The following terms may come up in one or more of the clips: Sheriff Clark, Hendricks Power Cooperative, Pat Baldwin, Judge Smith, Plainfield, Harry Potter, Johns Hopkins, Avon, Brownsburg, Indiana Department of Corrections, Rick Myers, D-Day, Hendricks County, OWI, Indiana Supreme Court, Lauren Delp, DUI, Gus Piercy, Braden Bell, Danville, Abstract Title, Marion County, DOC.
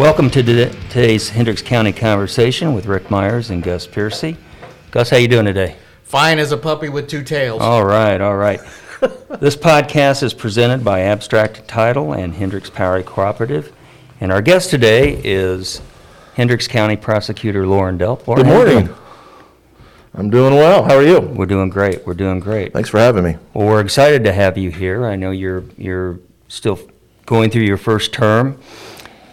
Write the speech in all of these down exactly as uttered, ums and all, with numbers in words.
Welcome to today's Hendricks County Conversation with Rick Myers and Gus Piercy. Gus, how you doing today? Fine as a puppy with two tails. All right, all right. This podcast is presented by Abstract Title and Hendricks Power Cooperative. And our guest today is Hendricks County Prosecutor Lauren Delp. Lauren, good morning. I'm doing well. How are you? We're doing great. We're doing great. Thanks for having me. Well, we're excited to have you here. I know you're you're still going through your first term.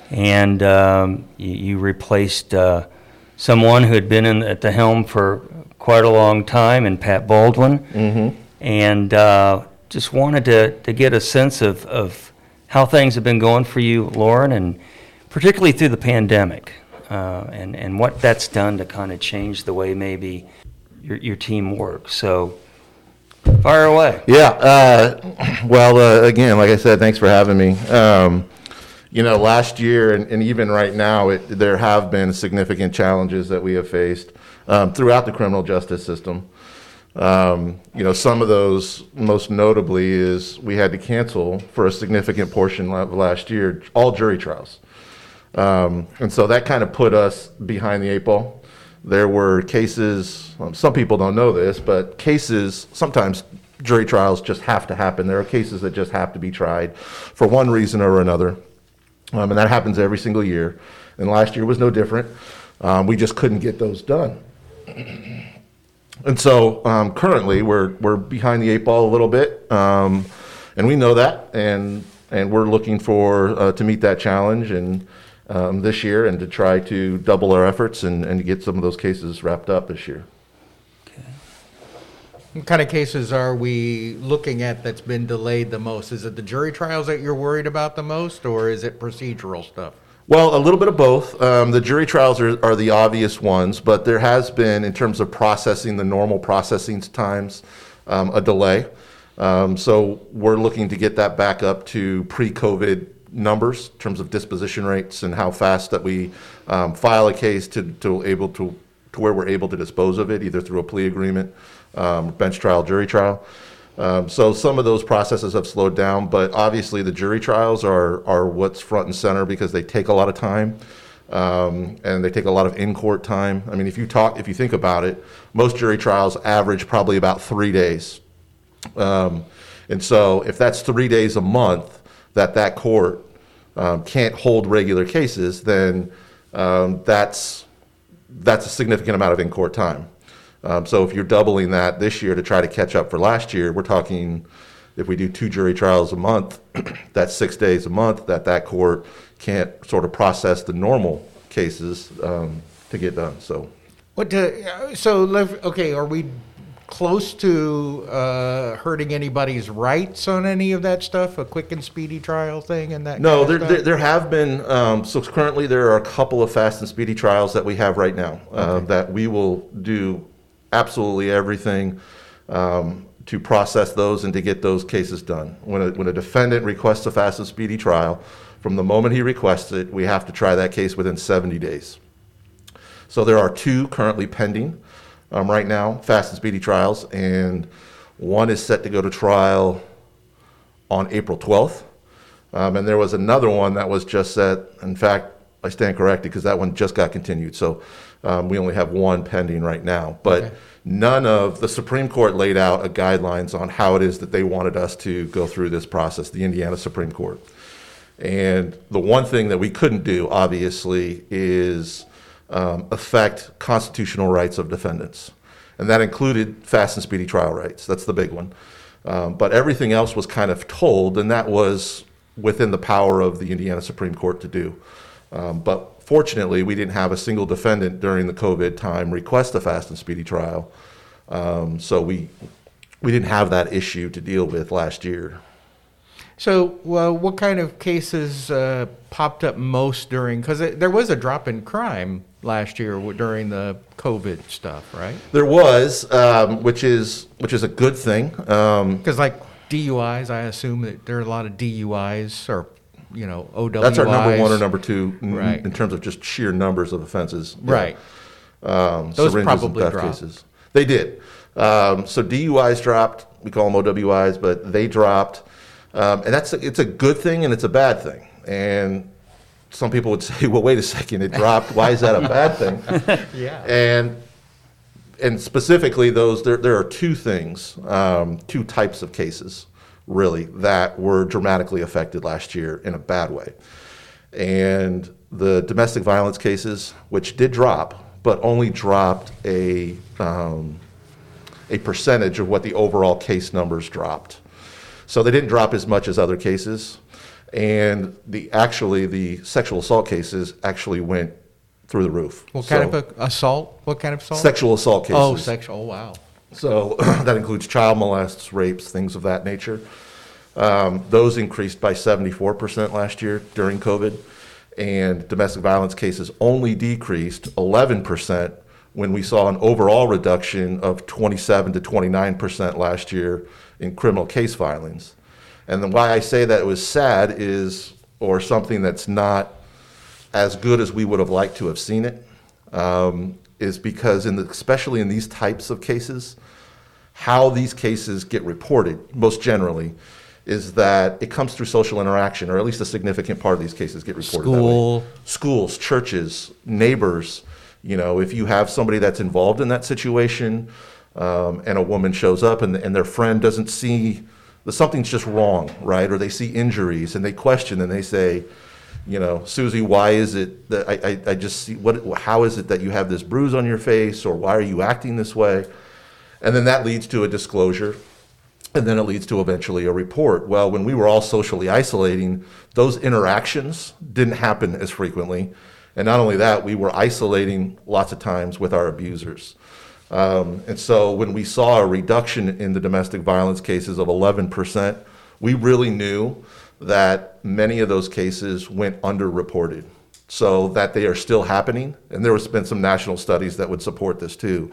And um, you, you replaced uh, someone who had been in, at the helm for quite a long time, in Pat Baldwin. Mm-hmm. And uh, just wanted to, to get a sense of, of how things have been going for you, Lauren, and particularly through the pandemic, uh, and, and what that's done to kind of change the way maybe your, your team works. So fire away. Yeah. Uh, well, uh, again, like I said, thanks for having me. Um, You know, last year and, and even right now, it, there have been significant challenges that we have faced um, throughout the criminal justice system. Um, you know, some of those, most notably, is we had to cancel for a significant portion of last year all jury trials. Um, and so that kind of put us behind the eight ball. There were cases, um, some people don't know this, but cases sometimes. Jury trials just have to happen. There are cases that just have to be tried for one reason or another. Um, and that happens every single year. And last year was no different. Um, we just couldn't get those done. And so um, currently we're we're behind the eight ball a little bit. Um, and we know that. And and we're looking for uh, to meet that challenge and um, this year and to try to double our efforts and, and get some of those cases wrapped up this year. What kind of cases are we looking at that's been delayed the most? Is it the jury trials that you're worried about the most, or is it procedural stuff? Well, a little bit of both. Um, the jury trials are, are the obvious ones, but there has been, in terms of processing, the normal processing times, um, a delay. Um, so we're looking to get that back up to pre-COVID numbers in terms of disposition rates and how fast that we um, file a case to, to able to, to where we're able to dispose of it, either through a plea agreement, Um, bench trial, jury trial. Um, so some of those processes have slowed down, but obviously the jury trials are are what's front and center because they take a lot of time, um, and they take a lot of in-court time. I mean, if you talk, if you think about it, most jury trials average probably about three days. Um, and so if that's three days a month that that court um, can't hold regular cases, then um, that's that's a significant amount of in-court time. Um, so if you're doubling that this year to try to catch up for last year, we're talking, if we do two jury trials a month, that's six days a month that that court can't sort of process the normal cases um, to get done. So what? Do, so okay, are we close to uh, hurting anybody's rights on any of that stuff? A quick and speedy trial thing and that? No, kind of there, there there have been. Um, so currently there are a couple of fast and speedy trials that we have right now uh, okay. that we will do. Absolutely everything um, to process those and to get those cases done. When a, when a defendant requests a fast and speedy trial, from the moment he requests it, we have to try that case within seventy days. So there are two currently pending um, right now, fast and speedy trials, and one is set to go to trial on April twelfth. Um, and there was another one that was just set, in fact, I stand corrected because that one just got continued. So um, we only have one pending right now. But okay. None of the Supreme Court laid out a guidelines on how it is that they wanted us to go through this process, the Indiana Supreme Court. And the one thing that we couldn't do, obviously, is um, affect constitutional rights of defendants. And that included fast and speedy trial rights. That's the big one. Um, but everything else was kind of told, and that was within the power of the Indiana Supreme Court to do. Um, but fortunately, we didn't have a single defendant during the COVID time request a fast and speedy trial. Um, so we we didn't have that issue to deal with last year. So uh, what kind of cases uh, popped up most during, because there was a drop in crime last year during the COVID stuff, right? There was, um, which is which is a good thing. Because um, like D U Is, I assume that there are a lot of D U Is or you know, O W Is. That's our number one or number two right. in terms of just sheer numbers of offenses. Yeah. Right. Um, Those probably and theft dropped. Cases. They did. Um, so D U Is dropped. We call them O W Is, but they dropped. Um, and that's a, it's a good thing and it's a bad thing. And some people would say, well, wait a second, it dropped. Why is that a bad thing? Yeah. And and specifically those, there, there are two things, um, two types of cases, really, that were dramatically affected last year in a bad way. And the domestic violence cases, which did drop, but only dropped a um, a percentage of what the overall case numbers dropped. So they didn't drop as much as other cases. And the actually, the sexual assault cases actually went through the roof. What kind so, of assault? What kind of assault? Sexual assault cases. Oh, sexual. Oh, wow. So that includes child molests, rapes, things of that nature. Um, those increased by seventy-four percent last year during COVID. And domestic violence cases only decreased eleven percent when we saw an overall reduction of twenty-seven to twenty-nine percent last year in criminal case filings. And then why I say that it was sad is, or something that's not as good as we would have liked to have seen it, um, is because in the, especially in these types of cases, how these cases get reported most generally is that it comes through social interaction, or at least a significant part of these cases get reported School. that way. Schools, churches, neighbors. You know, if you have somebody that's involved in that situation, um, and a woman shows up and, and their friend doesn't see that something's just wrong, right? Or they see injuries and they question and they say, you know, Susie, why is it that I, I, I just see, what? how is it that you have this bruise on your face, or why are you acting this way? And then that leads to a disclosure, and then it leads to eventually a report. Well, when we were all socially isolating, those interactions didn't happen as frequently. And not only that, we were isolating lots of times with our abusers. Um, and so when we saw a reduction in the domestic violence cases of eleven percent, we really knew that many of those cases went underreported, so that they are still happening. And there has been some national studies that would support this too,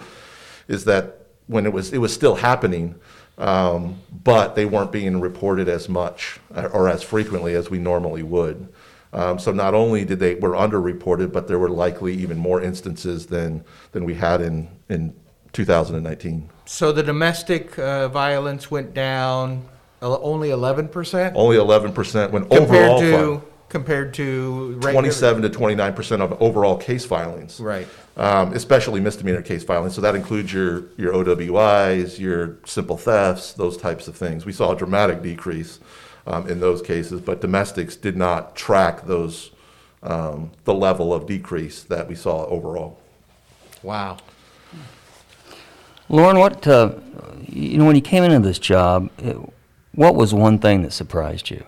is that when it was it was still happening, um, but they weren't being reported as much or as frequently as we normally would. Um, so not only did they were underreported, but there were likely even more instances than than we had in in two thousand nineteen. So the domestic uh, violence went down only eleven percent? Only eleven percent when compared overall to, compared to twenty-seven to twenty-nine percent of overall case filings. Right. Um, especially misdemeanor case filings. So that includes your your O W Is, your simple thefts, those types of things. We saw a dramatic decrease um, in those cases, but domestics did not track those um, the level of decrease that we saw overall. Wow. Lauren, what uh, you know when you came into this job, it, what was one thing that surprised you?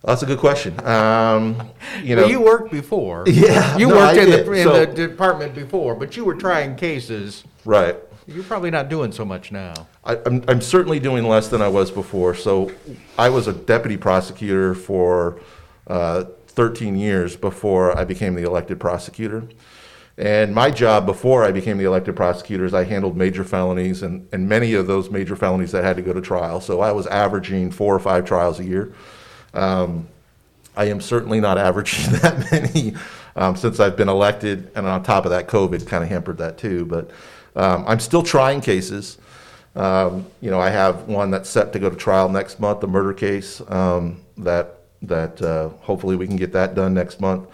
Well, that's a good question. Um, you know, well, you worked before. Yeah, you no, worked I in, the, in so, the department before, but you were trying cases. Right. You're probably not doing so much now. I, I'm, I'm certainly doing less than I was before. So I was a deputy prosecutor for uh, thirteen years before I became the elected prosecutor. And my job before I became the elected prosecutor is I handled major felonies, and, and many of those major felonies that had to go to trial. So I was averaging four or five trials a year. Um, I am certainly not averaging that many um, since I've been elected. And on top of that, COVID kind of hampered that too. But um, I'm still trying cases. Um, you know, I have one that's set to go to trial next month, a murder case um, that that uh, hopefully we can get that done next month.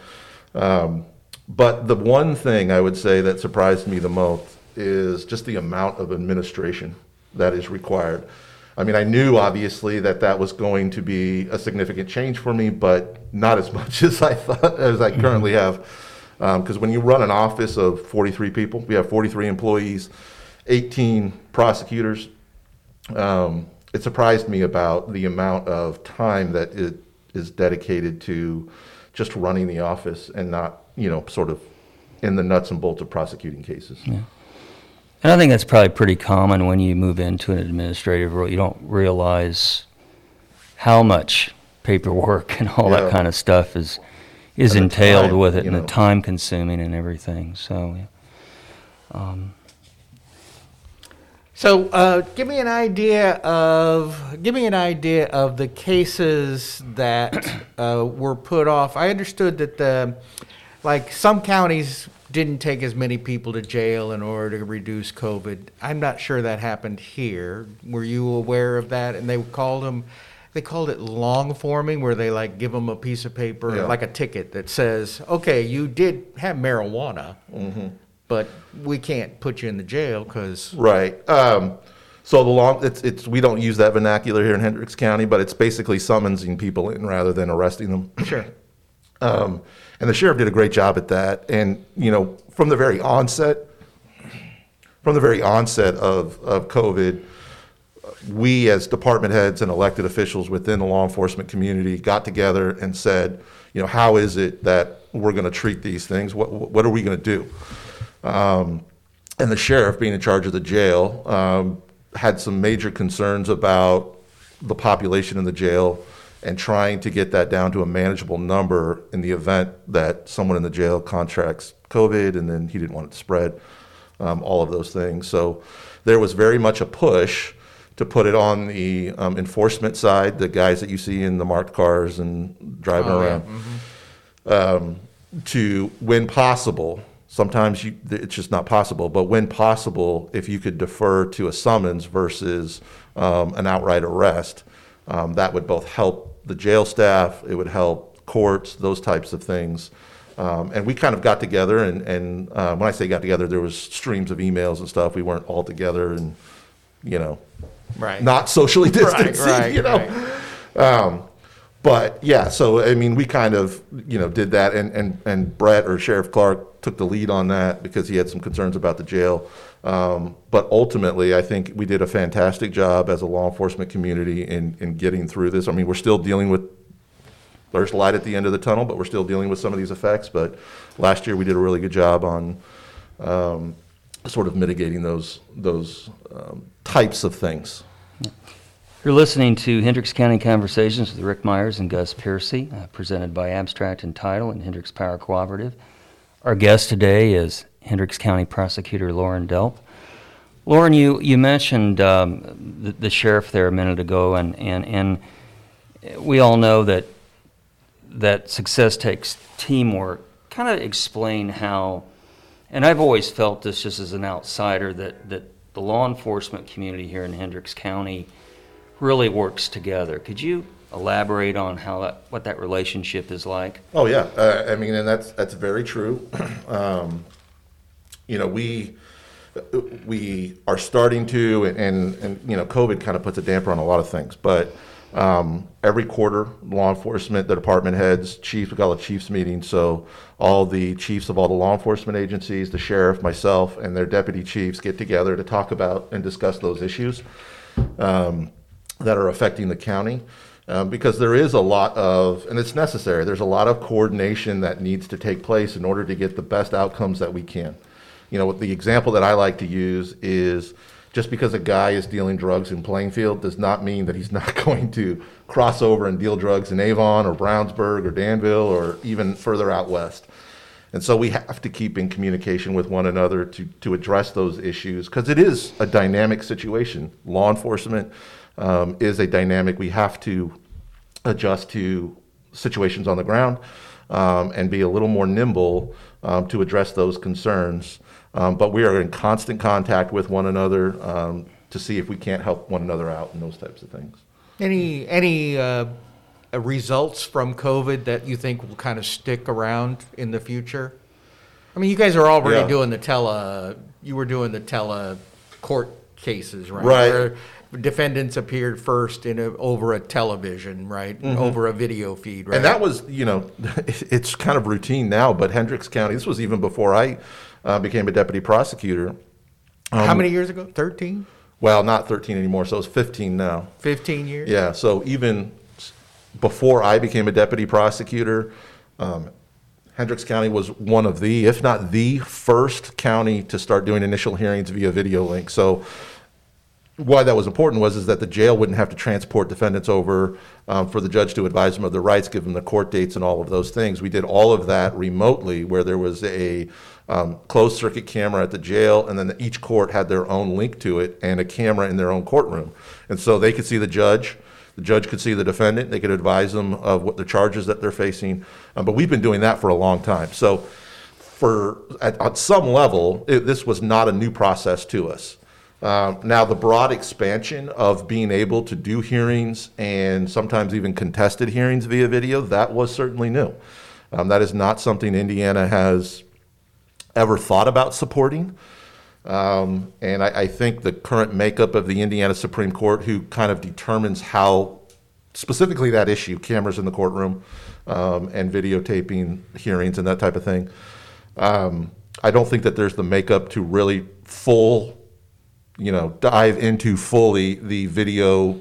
Um, But the one thing I would say that surprised me the most is just the amount of administration that is required. I mean, I knew obviously that that was going to be a significant change for me, but not as much as I thought, as I currently have. Because um, when you run an office of forty-three people, we have forty-three employees, eighteen prosecutors. Um, it surprised me about the amount of time that it is dedicated to just running the office and not, you know, sort of in the nuts and bolts of prosecuting cases. Yeah. And I think that's probably pretty common when you move into an administrative role. You don't realize how much paperwork and all yeah. that kind of stuff is is and entailed time, with it, and know. the time consuming and everything. So, yeah. um, so uh, give me an idea of give me an idea of the cases that uh, were put off. I understood that the Like some counties didn't take as many people to jail in order to reduce COVID. I'm not sure that happened here. Were you aware of that? And they called them, they called it long forming, where they like give them a piece of paper, yeah. like a ticket that says, okay, you did have marijuana, mm-hmm. but we can't put you in the jail because. Right. Um, so the long, it's, it's, we don't use that vernacular here in Hendricks County, but it's basically summoning people in rather than arresting them. Sure. Um, and the sheriff did a great job at that. And, you know, from the very onset, from the very onset of, of COVID, we as department heads and elected officials within the law enforcement community got together and said, you know, how is it that we're going to treat these things? What what are we going to do? Um, and the sheriff, being in charge of the jail, um, had some major concerns about the population in the jail and trying to get that down to a manageable number in the event that someone in the jail contracts COVID, and then he didn't want it to spread, um, all of those things. So there was very much a push to put it on the um, enforcement side, the guys that you see in the marked cars and driving oh, around, yeah. mm-hmm. um, to when possible. Sometimes you, it's just not possible, but when possible, if you could defer to a summons versus um, an outright arrest, um, that would both help the jail staff, it would help courts, those types of things. Um, and we kind of got together, and, and uh, when I say got together, there was streams of emails and stuff. We weren't all together and, you know, Right. not socially distancing, right, right, you know. Right. Um, but yeah, so I mean, we kind of, you know, did that, and, and, and Brett or Sheriff Clark took the lead on that because he had some concerns about the jail. Um, but ultimately, I think we did a fantastic job as a law enforcement community in, in getting through this. I mean, we're still dealing with, there's light at the end of the tunnel, but we're still dealing with some of these effects. But last year we did a really good job on um, sort of mitigating those those um, types of things. You're listening to Hendricks County Conversations with Rick Myers and Gus Piercy, uh, presented by Abstract and Title and Hendricks Power Cooperative. Our guest today is Hendricks County Prosecutor Lauren Delp. Lauren, you, you mentioned um, the, the sheriff there a minute ago, and, and, and we all know that that success takes teamwork. Kind of explain how, and I've always felt this just as an outsider, that, that the law enforcement community here in Hendricks County really works together. Could you elaborate on how that, what that relationship is like? Oh yeah, uh, I mean, and that's that's very true. Um, you know, we we are starting to, and, and and you know, COVID kind of puts a damper on a lot of things. But um, every quarter, law enforcement, the department heads, chiefs, we call a chiefs meeting. So all the chiefs of all the law enforcement agencies, the sheriff, myself, and their deputy chiefs get together to talk about and discuss those issues Um, that are affecting the county, um, because there is a lot of, and it's necessary, there's a lot of coordination that needs to take place in order to get the best outcomes that we can. You know, the example that I like to use is just because a guy is dealing drugs in Plainfield does not mean that he's not going to cross over and deal drugs in Avon or Brownsburg or Danville or even further out west. And so we have to keep in communication with one another to, to address those issues, because it is a dynamic situation. Law enforcement Um, is a dynamic. We have to adjust to situations on the ground um, and be a little more nimble um, to address those concerns. Um, but we are in constant contact with one another um, to see if we can't help one another out and those types of things. Any any uh, results from COVID that you think will kind of stick around in the future? I mean, you guys are already yeah. doing the tele. You were doing the tele court cases, right? Right. Where, defendants appeared first in a, over a television, right? Mm-hmm. Over a video feed, right? And that was, you know, it's kind of routine now, but Hendricks County, this was even before I uh, became a deputy prosecutor. Um, How many years ago? thirteen? Well, not thirteen anymore, so it's fifteen now. fifteen years? Yeah, so even before I became a deputy prosecutor, um, Hendricks County was one of the, if not the first county to start doing initial hearings via video link. So why that was important was is that the jail wouldn't have to transport defendants over um, for the judge to advise them of their rights, give them the court dates and all of those things. We did all of that remotely, where there was a um, closed circuit camera at the jail, and then each court had their own link to it and a camera in their own courtroom. And so they could see the judge, the judge could see the defendant, they could advise them of what the charges that they're facing. Um, but we've been doing that for a long time. So for at, at some level, it, this was not a new process to us. Uh, now, the broad expansion of being able to do hearings and sometimes even contested hearings via video, that was certainly new. Um, that is not something Indiana has ever thought about supporting. Um, and I, I think the current makeup of the Indiana Supreme Court, who kind of determines how specifically that issue, cameras in the courtroom um, and videotaping hearings and that type of thing, um, I don't think that there's the makeup to really full, you know, dive into fully the video,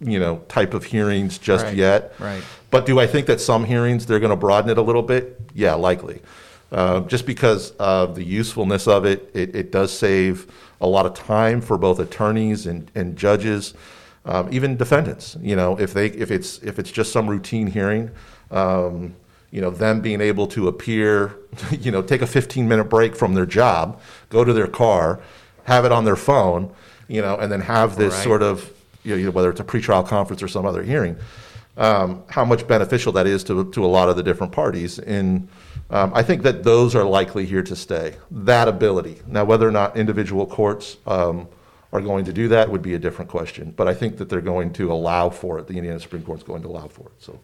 you know, type of hearings just right, yet. Right. But do I think that some hearings, they're going to broaden it a little bit? Yeah, likely. Uh, just because of the usefulness of it, it, it does save a lot of time for both attorneys and, and judges, um, even defendants. You know, if they if it's if it's just some routine hearing, um, you know, them being able to appear, you know, take a fifteen minute break from their job, go to their car, have it on their phone, you know, and then have this right. sort of, you know, whether it's a pretrial conference or some other hearing, um, how much beneficial that is to to a lot of the different parties in. Um, I think that those are likely here to stay, that ability. Now, whether or not individual courts um, are going to do that would be a different question, but I think that they're going to allow for it. The Indiana Supreme Court's going to allow for it. So,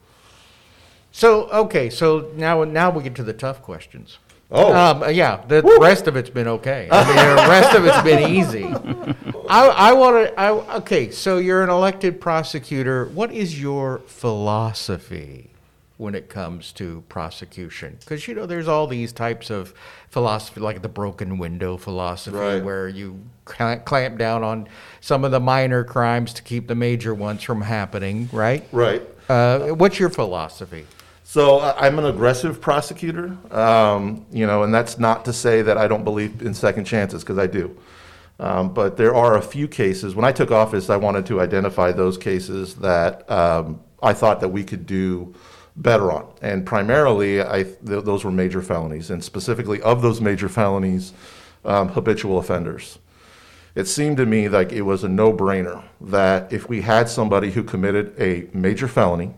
so okay, so now now we get to the tough questions. Oh. Um, yeah, the Woo. rest of it's been okay. I mean, the rest of it's been easy. I, I want to, I, okay, so you're an elected prosecutor. What is your philosophy when it comes to prosecution? Because, you know, there's all these types of philosophy, like the broken window philosophy, right, where you clamp down on some of the minor crimes to keep the major ones from happening, right? Right. Uh, what's your philosophy? So I'm an aggressive prosecutor, um, you know, and that's not to say that I don't believe in second chances, because I do. Um, but there are a few cases. When I took office, I wanted to identify those cases that um, I thought that we could do better on, and primarily I th- those were major felonies, and specifically of those major felonies, um, habitual offenders. It seemed to me like it was a no-brainer that if we had somebody who committed a major felony,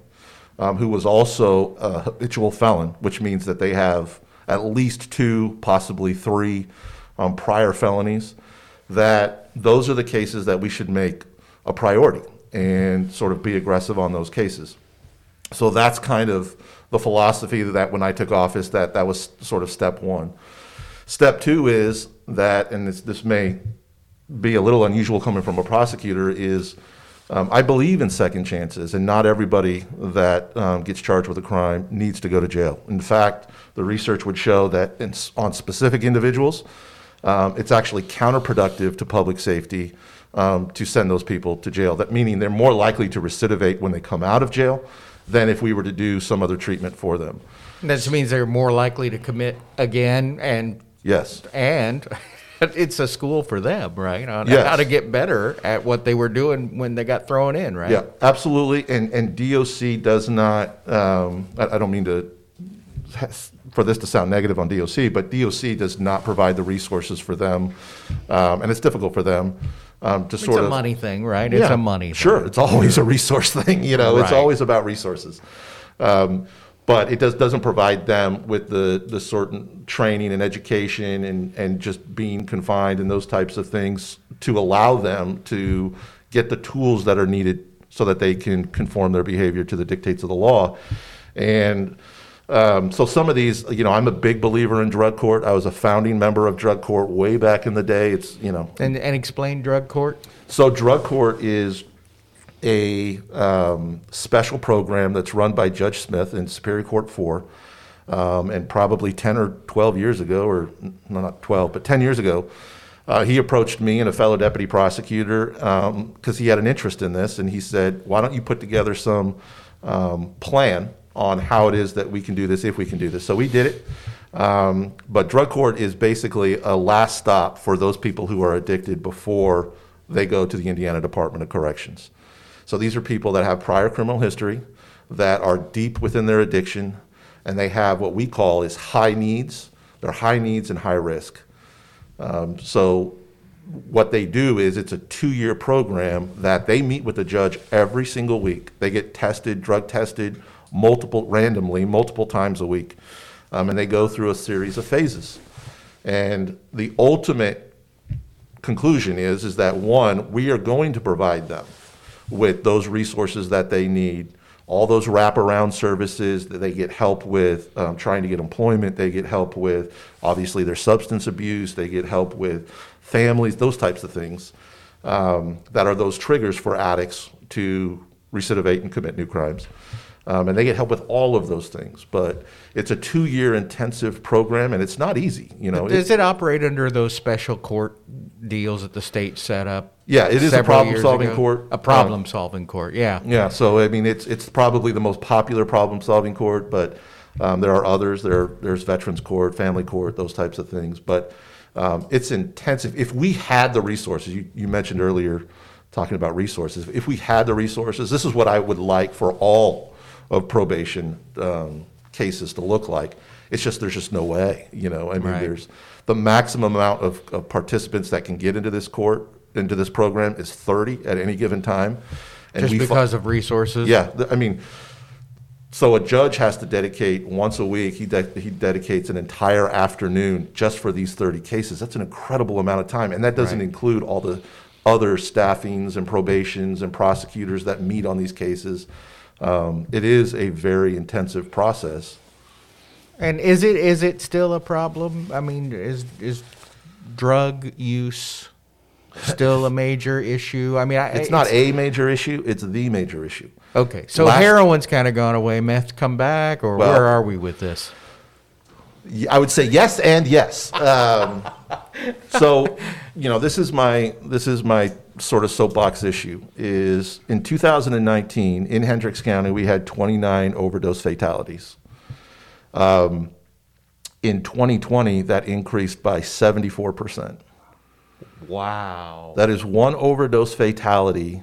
um, who was also a habitual felon, which means that they have at least two, possibly three um, prior felonies, that those are the cases that we should make a priority and sort of be aggressive on those cases. So that's kind of the philosophy that when I took office, that that was sort of step one. Step two is that, and this, this may be a little unusual coming from a prosecutor, is um, I believe in second chances, and not everybody that um, gets charged with a crime needs to go to jail. In fact, the research would show that in, on specific individuals, um, it's actually counterproductive to public safety um, to send those people to jail. That meaning they're more likely to recidivate when they come out of jail than if we were to do some other treatment for them. That means they're more likely to commit again, and yes, and it's a school for them, right? On yes. how to get better at what they were doing when they got thrown in, right? Yeah, absolutely. And and D O C does not. Um, I, I don't mean to for this to sound negative on D O C, but D O C does not provide the resources for them, um, and it's difficult for them. Um, to it's sort a of, money thing, right? It's yeah, a money thing. Sure, it's always a resource thing, you know, right. It's always about resources. Um, but it does, doesn't provide them with the, the certain training and education and, and just being confined and those types of things to allow them to get the tools that are needed so that they can conform their behavior to the dictates of the law. And um, so some of these, you know, I'm a big believer in drug court. I was a founding member of drug court way back in the day. It's, you know. And and explain drug court. So drug court is a um, special program that's run by Judge Smith in Superior Court four. Um, and probably ten or twelve years ago, or no, not twelve, but ten years ago, uh, he approached me and a fellow deputy prosecutor because um, he had an interest in this. And he said, why don't you put together some um, plan on how it is that we can do this, if we can do this. So we did it. Um, but drug court is basically a last stop for those people who are addicted before they go to the Indiana Department of Corrections. So these are people that have prior criminal history, that are deep within their addiction, and they have what we call is high needs. They're high needs and high risk. Um, so what they do is it's a two-year program that they meet with the judge every single week. They get tested, drug tested, multiple randomly, multiple times a week, um, and they go through a series of phases. And the ultimate conclusion is, is that one, we are going to provide them with those resources that they need, all those wraparound services that they get help with, um, trying to get employment, they get help with, obviously their substance abuse, they get help with families, those types of things um, that are those triggers for addicts to recidivate and commit new crimes. Um, and they get help with all of those things, but it's a two-year intensive program, and it's not easy. You know, does it operate under those special court deals that the state set up? Yeah, it is a problem-solving court. A problem-solving um, court, yeah. Yeah, so I mean, it's it's probably the most popular problem-solving court, but um, there are others. There there's veterans court, family court, those types of things. But um, it's intensive. If we had the resources, you, you mentioned earlier, talking about resources. If we had the resources, this is what I would like for all of probation um, cases to look like. It's just, there's just no way, you know. I mean, right. There's the maximum amount of, of participants that can get into this court, into this program is thirty at any given time. And just we because fi- of resources? Yeah, th- I mean, so a judge has to dedicate once a week, he, de- he dedicates an entire afternoon just for these thirty cases. That's an incredible amount of time. And that doesn't right. include all the other staffings and probations and prosecutors that meet on these cases. Um, it is a very intensive process. And is it is it still a problem? I mean, is is drug use still a major issue? I mean, I, it's not it's, a major issue. It's the major issue. Okay, so Last, heroin's kind of gone away. Meth's come back, or well, where are we with this? I would say yes and yes. Um, so, you know, this is my this is my. sort of soapbox issue is in two thousand nineteen in Hendricks County, we had twenty-nine overdose fatalities. Um, in twenty twenty, that increased by seventy-four percent. Wow. That is one overdose fatality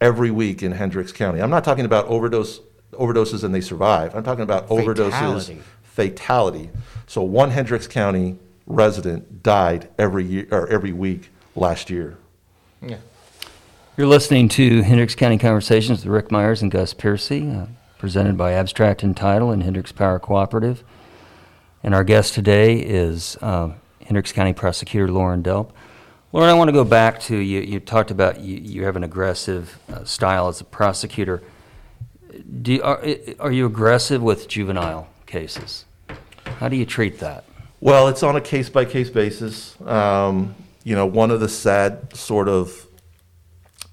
every week in Hendricks County. I'm not talking about overdose overdoses and they survive. I'm talking about fatality. overdoses, fatality. So one Hendricks County resident died every year or every week last year. Yeah. You're listening to Hendricks County Conversations with Rick Myers and Gus Piercy, uh, presented by Abstract and Title and Hendricks Power Cooperative. And our guest today is uh, Hendricks County Prosecutor Lauren Delp. Lauren, I want to go back to you. You talked about you, you have an aggressive uh, style as a prosecutor. Do you, are, are you aggressive with juvenile cases? How do you treat that? Well, it's on a case-by-case basis. Um, You know, one of the sad sort of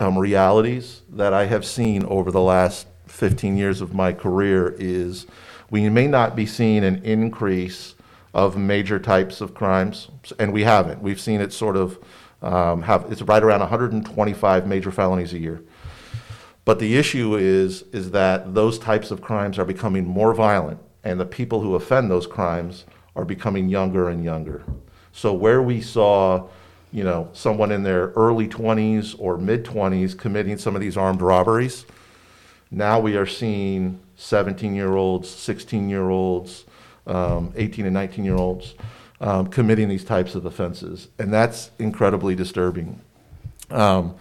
um, realities that I have seen over the last fifteen years of my career is we may not be seeing an increase of major types of crimes, and we haven't. We've seen it sort of um, have, it's right around one hundred twenty-five major felonies a year. But the issue is, is that those types of crimes are becoming more violent, and the people who offend those crimes are becoming younger and younger. So where we saw, you know, someone in their early twenties or mid twenties committing some of these armed robberies, now we are seeing seventeen-year-olds, sixteen-year-olds, um, eighteen and nineteen-year-olds um, committing these types of offenses. And that's incredibly disturbing. Um,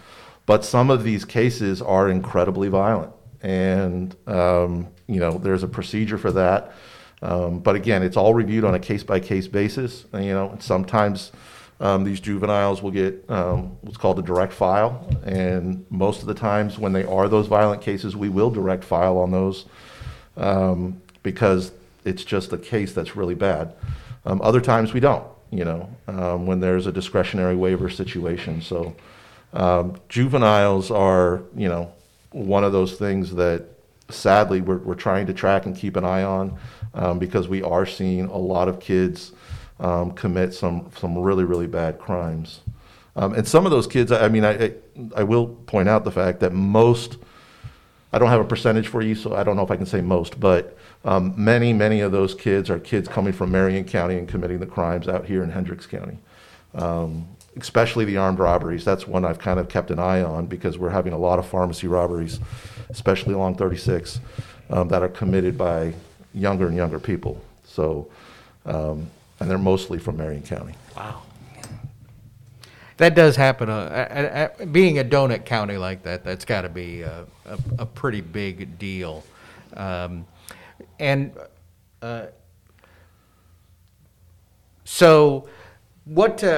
but some of these cases are incredibly violent. And, um, you know, there's a procedure for that. Um, but again, it's all reviewed on a case-by-case basis. And, you know, sometimes Um, these juveniles will get um, what's called a direct file, and most of the times when they are those violent cases, we will direct file on those um, because it's just a case that's really bad. Um, other times we don't, you know, um, when there's a discretionary waiver situation. So um, juveniles are, you know, one of those things that sadly we're, we're trying to track and keep an eye on um, because we are seeing a lot of kids Um, commit some some really, really bad crimes. Um, and some of those kids, I, I mean, I, I I will point out the fact that most, I don't have a percentage for you, so I don't know if I can say most, but um, many, many of those kids are kids coming from Marion County and committing the crimes out here in Hendricks County, um, especially the armed robberies. That's one I've kind of kept an eye on because we're having a lot of pharmacy robberies, especially along thirty-six, um, that are committed by younger and younger people. So, um, and they're mostly from Marion County. Wow. That does happen. Uh, I, I, being a donut county like that, that's got to be a, a, a pretty big deal. Um, and uh, so what, uh,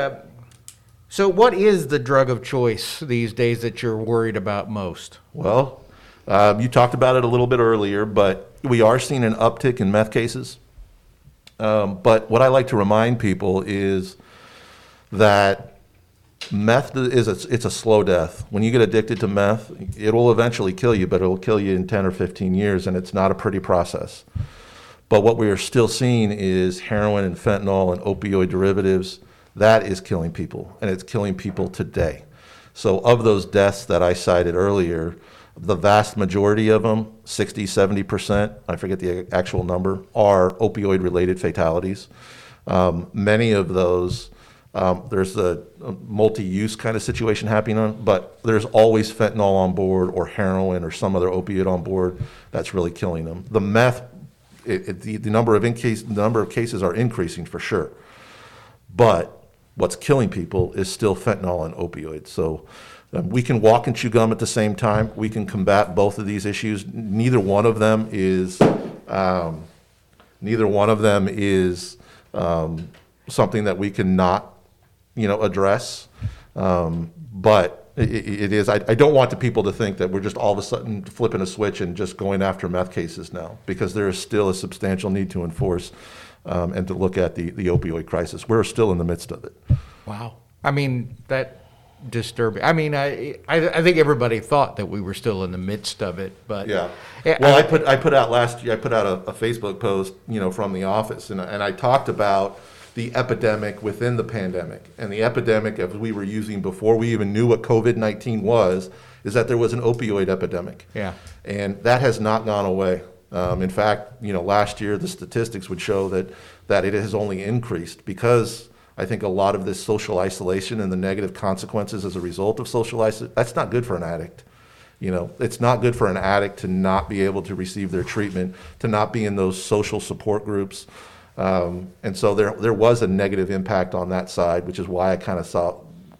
So what is the drug of choice these days that you're worried about most? Well, uh, you talked about it a little bit earlier, but we are seeing an uptick in meth cases. Um, but what I like to remind people is that meth is a, it's a slow death. When you get addicted to meth, it will eventually kill you, but it will kill you in ten or fifteen years, and it's not a pretty process. But what we are still seeing is heroin and fentanyl and opioid derivatives. That is killing people, and it's killing people today. So of those deaths that I cited earlier, the vast majority of them, sixty, seventy percent, I forget the actual number, are opioid-related fatalities. Um, many of those, um, there's a, a multi-use kind of situation happening, on, but there's always fentanyl on board or heroin or some other opioid on board that's really killing them. The meth, it, it, the, the number of in case, the number of cases are increasing for sure, but what's killing people is still fentanyl and opioids. So um, we can walk and chew gum at the same time. We can combat both of these issues. Neither one of them is, um, neither one of them is um, something that we cannot, you know, address. Um, but it, it is. I, I don't want the people to think that we're just all of a sudden flipping a switch and just going after meth cases now, because there is still a substantial need to enforce. Um, and to look at the, the opioid crisis. We're still in the midst of it. Wow. I mean, that disturbing. I mean, I, I I think everybody thought that we were still in the midst of it, but yeah. Well, I, I put I put out last year, I put out a, a Facebook post, you know, from the office, and and I talked about the epidemic within the pandemic, and the epidemic as we were using before we even knew what COVID nineteen was, is that there was an opioid epidemic. Yeah. And that has not gone away. Um, in fact, you know, last year the statistics would show that that it has only increased, because I think a lot of this social isolation and the negative consequences as a result of social isolation, that's not good for an addict. You know, it's not good for an addict to not be able to receive their treatment, to not be in those social support groups. Um, and so there there was a negative impact on that side, which is why I kind of saw,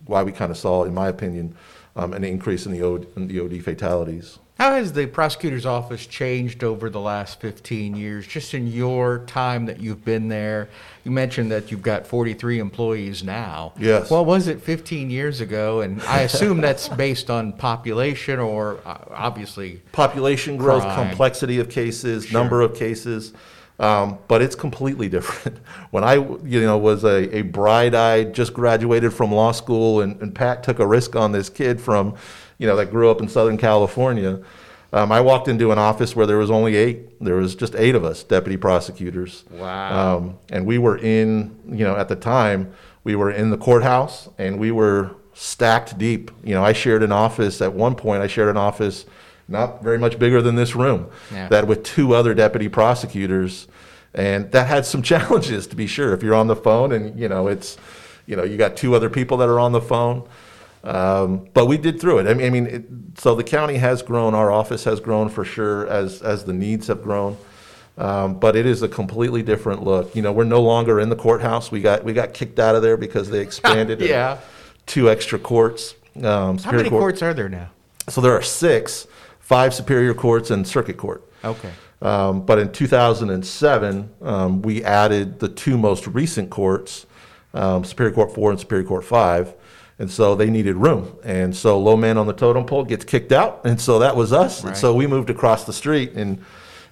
why we kind of saw, in my opinion, um, an increase in the O D, in the O D fatalities. How has the prosecutor's office changed over the last fifteen years, just in your time that you've been there? You mentioned that you've got forty-three employees now. Yes. What was it fifteen years ago? And I assume that's based on population or uh, obviously population growth, crime. Complexity of cases, sure. Number of cases. Um, but it's completely different. When I, you know, was a, a bright-eyed, just graduated from law school, and, and Pat took a risk on this kid from, you know, that grew up in Southern California. Um, I walked into an office where there was only eight. There was just eight of us, deputy prosecutors. Wow. Um, and we were in, you know, at the time, we were in the courthouse, and we were stacked deep. You know, I shared an office at one point. I shared an office not very much bigger than this room, yeah. That with two other deputy prosecutors. And that had some challenges, to be sure. If you're on the phone and, you know, it's, you know, you got two other people that are on the phone. Um, but we did through it. I mean, I mean it, so the county has grown. Our office has grown for sure as, as the needs have grown. Um, but it is a completely different look. You know, we're no longer in the courthouse. We got, we got kicked out of there because they expanded yeah. two extra courts. Um, How many court. courts are there now? So there are six. Five superior courts and circuit court. Okay. Um, but in two thousand seven, um, we added the two most recent courts, um, Superior Court four and Superior Court five. And so they needed room. And so low man on the totem pole gets kicked out. And so that was us. Right. And so we moved across the street. And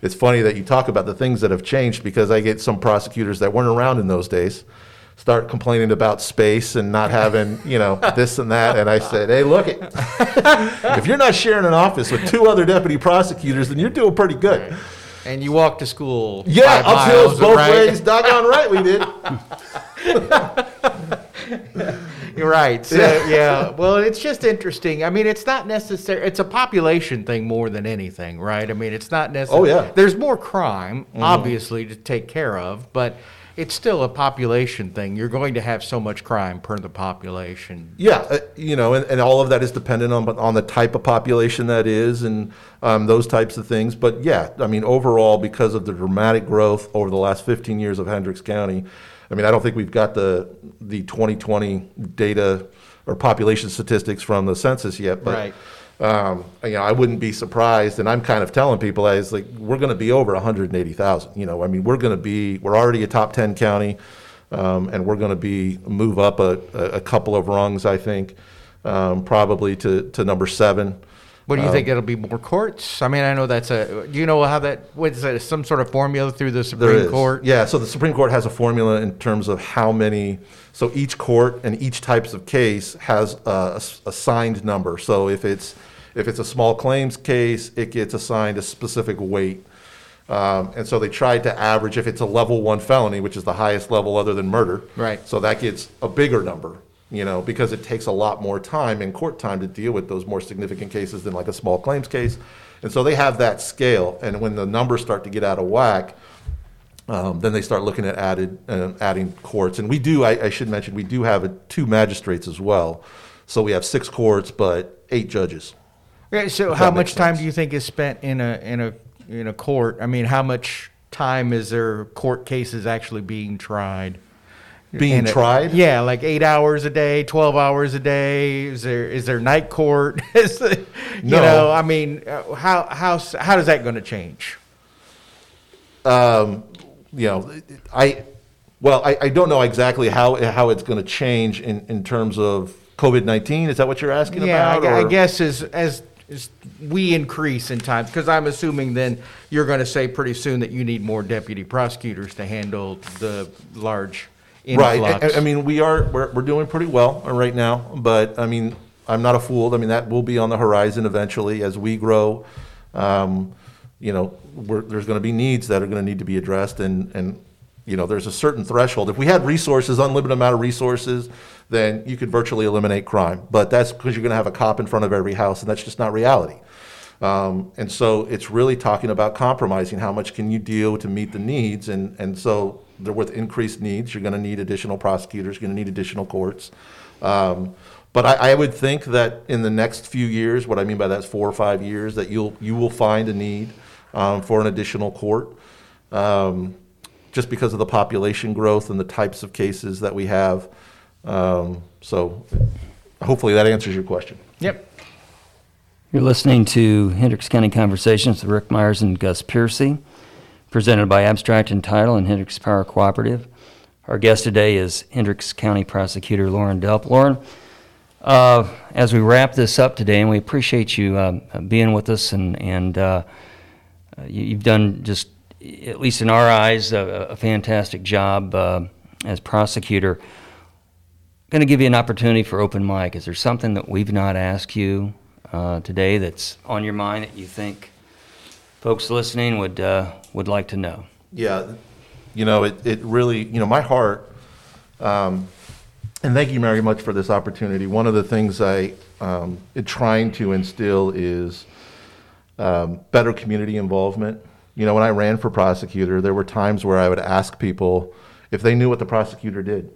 it's funny that you talk about the things that have changed, because I get some prosecutors that weren't around in those days start complaining about space and not having, you know, this and that. And I said, hey, look, it, if you're not sharing an office with two other deputy prosecutors, then you're doing pretty good. And you walk to school. Yeah, up hills both right? ways. Doggone right we did. You're right. So, yeah. Well, it's just interesting. I mean, it's not necessary. It's a population thing more than anything, right? I mean, it's not necessary. Oh, yeah. There's more crime, mm-hmm. obviously, to take care of, but it's still a population thing. You're going to have so much crime per the population. Yeah, uh, you know, and, and all of that is dependent on on the type of population that is, and um, those types of things. But yeah, I mean, overall, because of the dramatic growth over the last fifteen years of Hendricks County, I mean, I don't think we've got the the twenty twenty data or population statistics from the census yet. But, right. Um, you know, I wouldn't be surprised, and I'm kind of telling people, I was like, we're going to be over one hundred eighty thousand. You know, I mean, we're going to be, we're already a top ten county. um, and we're going to be move up a, a couple of rungs, I think, um, probably to, to number seven. What do you um, think? It'll be more courts? I mean, I know that's a. Do you know how that? What is that? Some sort of formula through the Supreme Court? Yeah. So the Supreme Court has a formula in terms of how many. So each court and each types of case has a assigned number. So if it's if it's a small claims case, it gets assigned a specific weight. Um, and so they tried to average if it's a level one felony, which is the highest level other than murder. Right. So that gets a bigger number. You know, because it takes a lot more time in court time to deal with those more significant cases than like a small claims case. And so they have that scale. And when the numbers start to get out of whack, um, then they start looking at added uh, adding courts. And we do, I, I should mention, we do have a, two magistrates as well. So we have six courts, but eight judges. Okay, so how much time do you think is spent in a in a in a court? I mean, how much time is there court cases actually being tried? Being and tried? It, yeah, like eight hours a day, twelve hours a day. Is there is there night court? is the, you no. know, I mean, how how how is that going to change? Um, you know, I well, I, I don't know exactly how how it's going to change in, in terms of COVID nineteen. Is that what you're asking yeah, about? Yeah, I, I guess as as as we increase in time, because I'm assuming then you're going to say pretty soon that you need more deputy prosecutors to handle the large. Influx. Right. I, I mean, we are we're, we're doing pretty well right now, but I mean, I'm not a fool. I mean, that will be on the horizon eventually as we grow. Um, you know, we're, there's going to be needs that are going to need to be addressed, and and you know, there's a certain threshold. If we had resources, unlimited amount of resources, then you could virtually eliminate crime. But that's because you're going to have a cop in front of every house, and that's just not reality. Um, and so it's really talking about compromising. How much can you deal to meet the needs, and and so. They're with increased needs. You're going to need additional prosecutors. You're going to need additional courts. Um, but I, I would think that in the next few years, what I mean by that is four or five years, that you'll you will find a need um, for an additional court, um, just because of the population growth and the types of cases that we have. Um, so hopefully that answers your question. Yep. You're listening to Hendricks County Conversations with Rick Myers and Gus Piercy. Presented by Abstract and Title and Hendricks Power Cooperative. Our guest today is Hendricks County Prosecutor Lauren Delp. Lauren, uh, as we wrap this up today, and we appreciate you uh, being with us, and, and uh, you, you've done just, at least in our eyes, a, a fantastic job uh, as prosecutor. I'm going to give you an opportunity for open mic. Is there something that we've not asked you uh, today that's on your mind that you think folks listening would uh, would like to know? Yeah, you know, it, it really, you know, my heart, um, and thank you very much for this opportunity. One of the things I um, am trying to instill is um, better community involvement. You know, when I ran for prosecutor, there were times where I would ask people if they knew what the prosecutor did.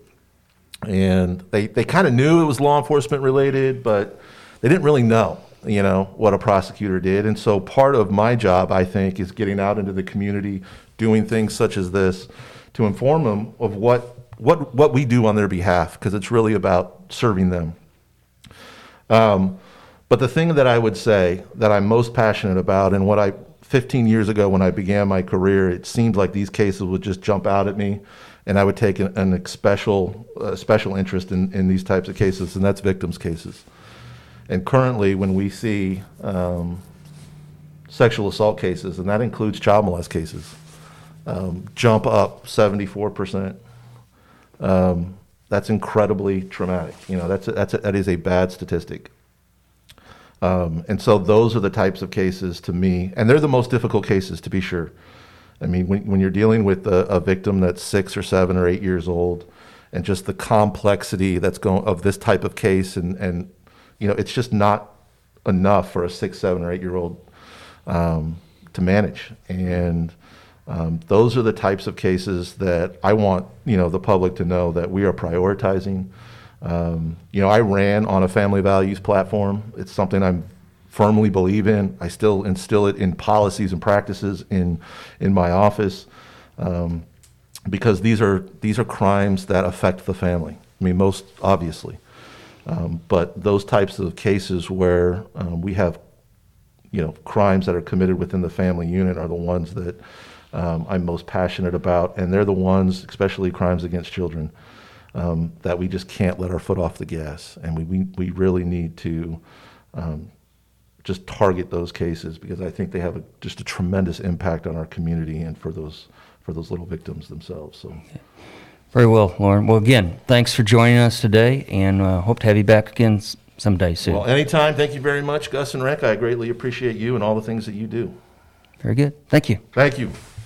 And they, they kind of knew it was law enforcement related, but they didn't really know. You know, what a prosecutor did. And so part of my job, I think, is getting out into the community, doing things such as this to inform them of what what what we do on their behalf, because it's really about serving them. Um, but the thing that I would say that I'm most passionate about, and what I, fifteen years ago when I began my career, it seemed like these cases would just jump out at me, and I would take an, an special, uh, special interest in, in these types of cases, and that's victims' cases. And currently, when we see um, sexual assault cases, and that includes child molest cases, um, jump up seventy-four percent. Um, that's incredibly traumatic. You know, that's a, that's a, that is a bad statistic. Um, and so those are the types of cases to me, and they're the most difficult cases, to be sure. I mean, when, when you're dealing with a, a victim that's six or seven or eight years old, and just the complexity that's going of this type of case, and and you know, it's just not enough for a six, seven, or eight-year-old um, to manage. And um, those are the types of cases that I want, you know, the public to know that we are prioritizing. Um, you know, I ran on a family values platform. It's something I firmly believe in. I still instill it in policies and practices in in my office, um, because these are these are crimes that affect the family. I mean, most obviously. Um, but those types of cases where um, we have, you know, crimes that are committed within the family unit are the ones that um, I'm most passionate about, and they're the ones, especially crimes against children, um, that we just can't let our foot off the gas, and we, we, we really need to um, just target those cases, because I think they have a, just a tremendous impact on our community and for those for those little victims themselves. So. Okay. Very well, Lauren. Well, again, thanks for joining us today, and uh, hope to have you back again someday soon. Well, anytime. Thank you very much, Gus and Rick. I greatly appreciate you and all the things that you do. Very good. Thank you. Thank you.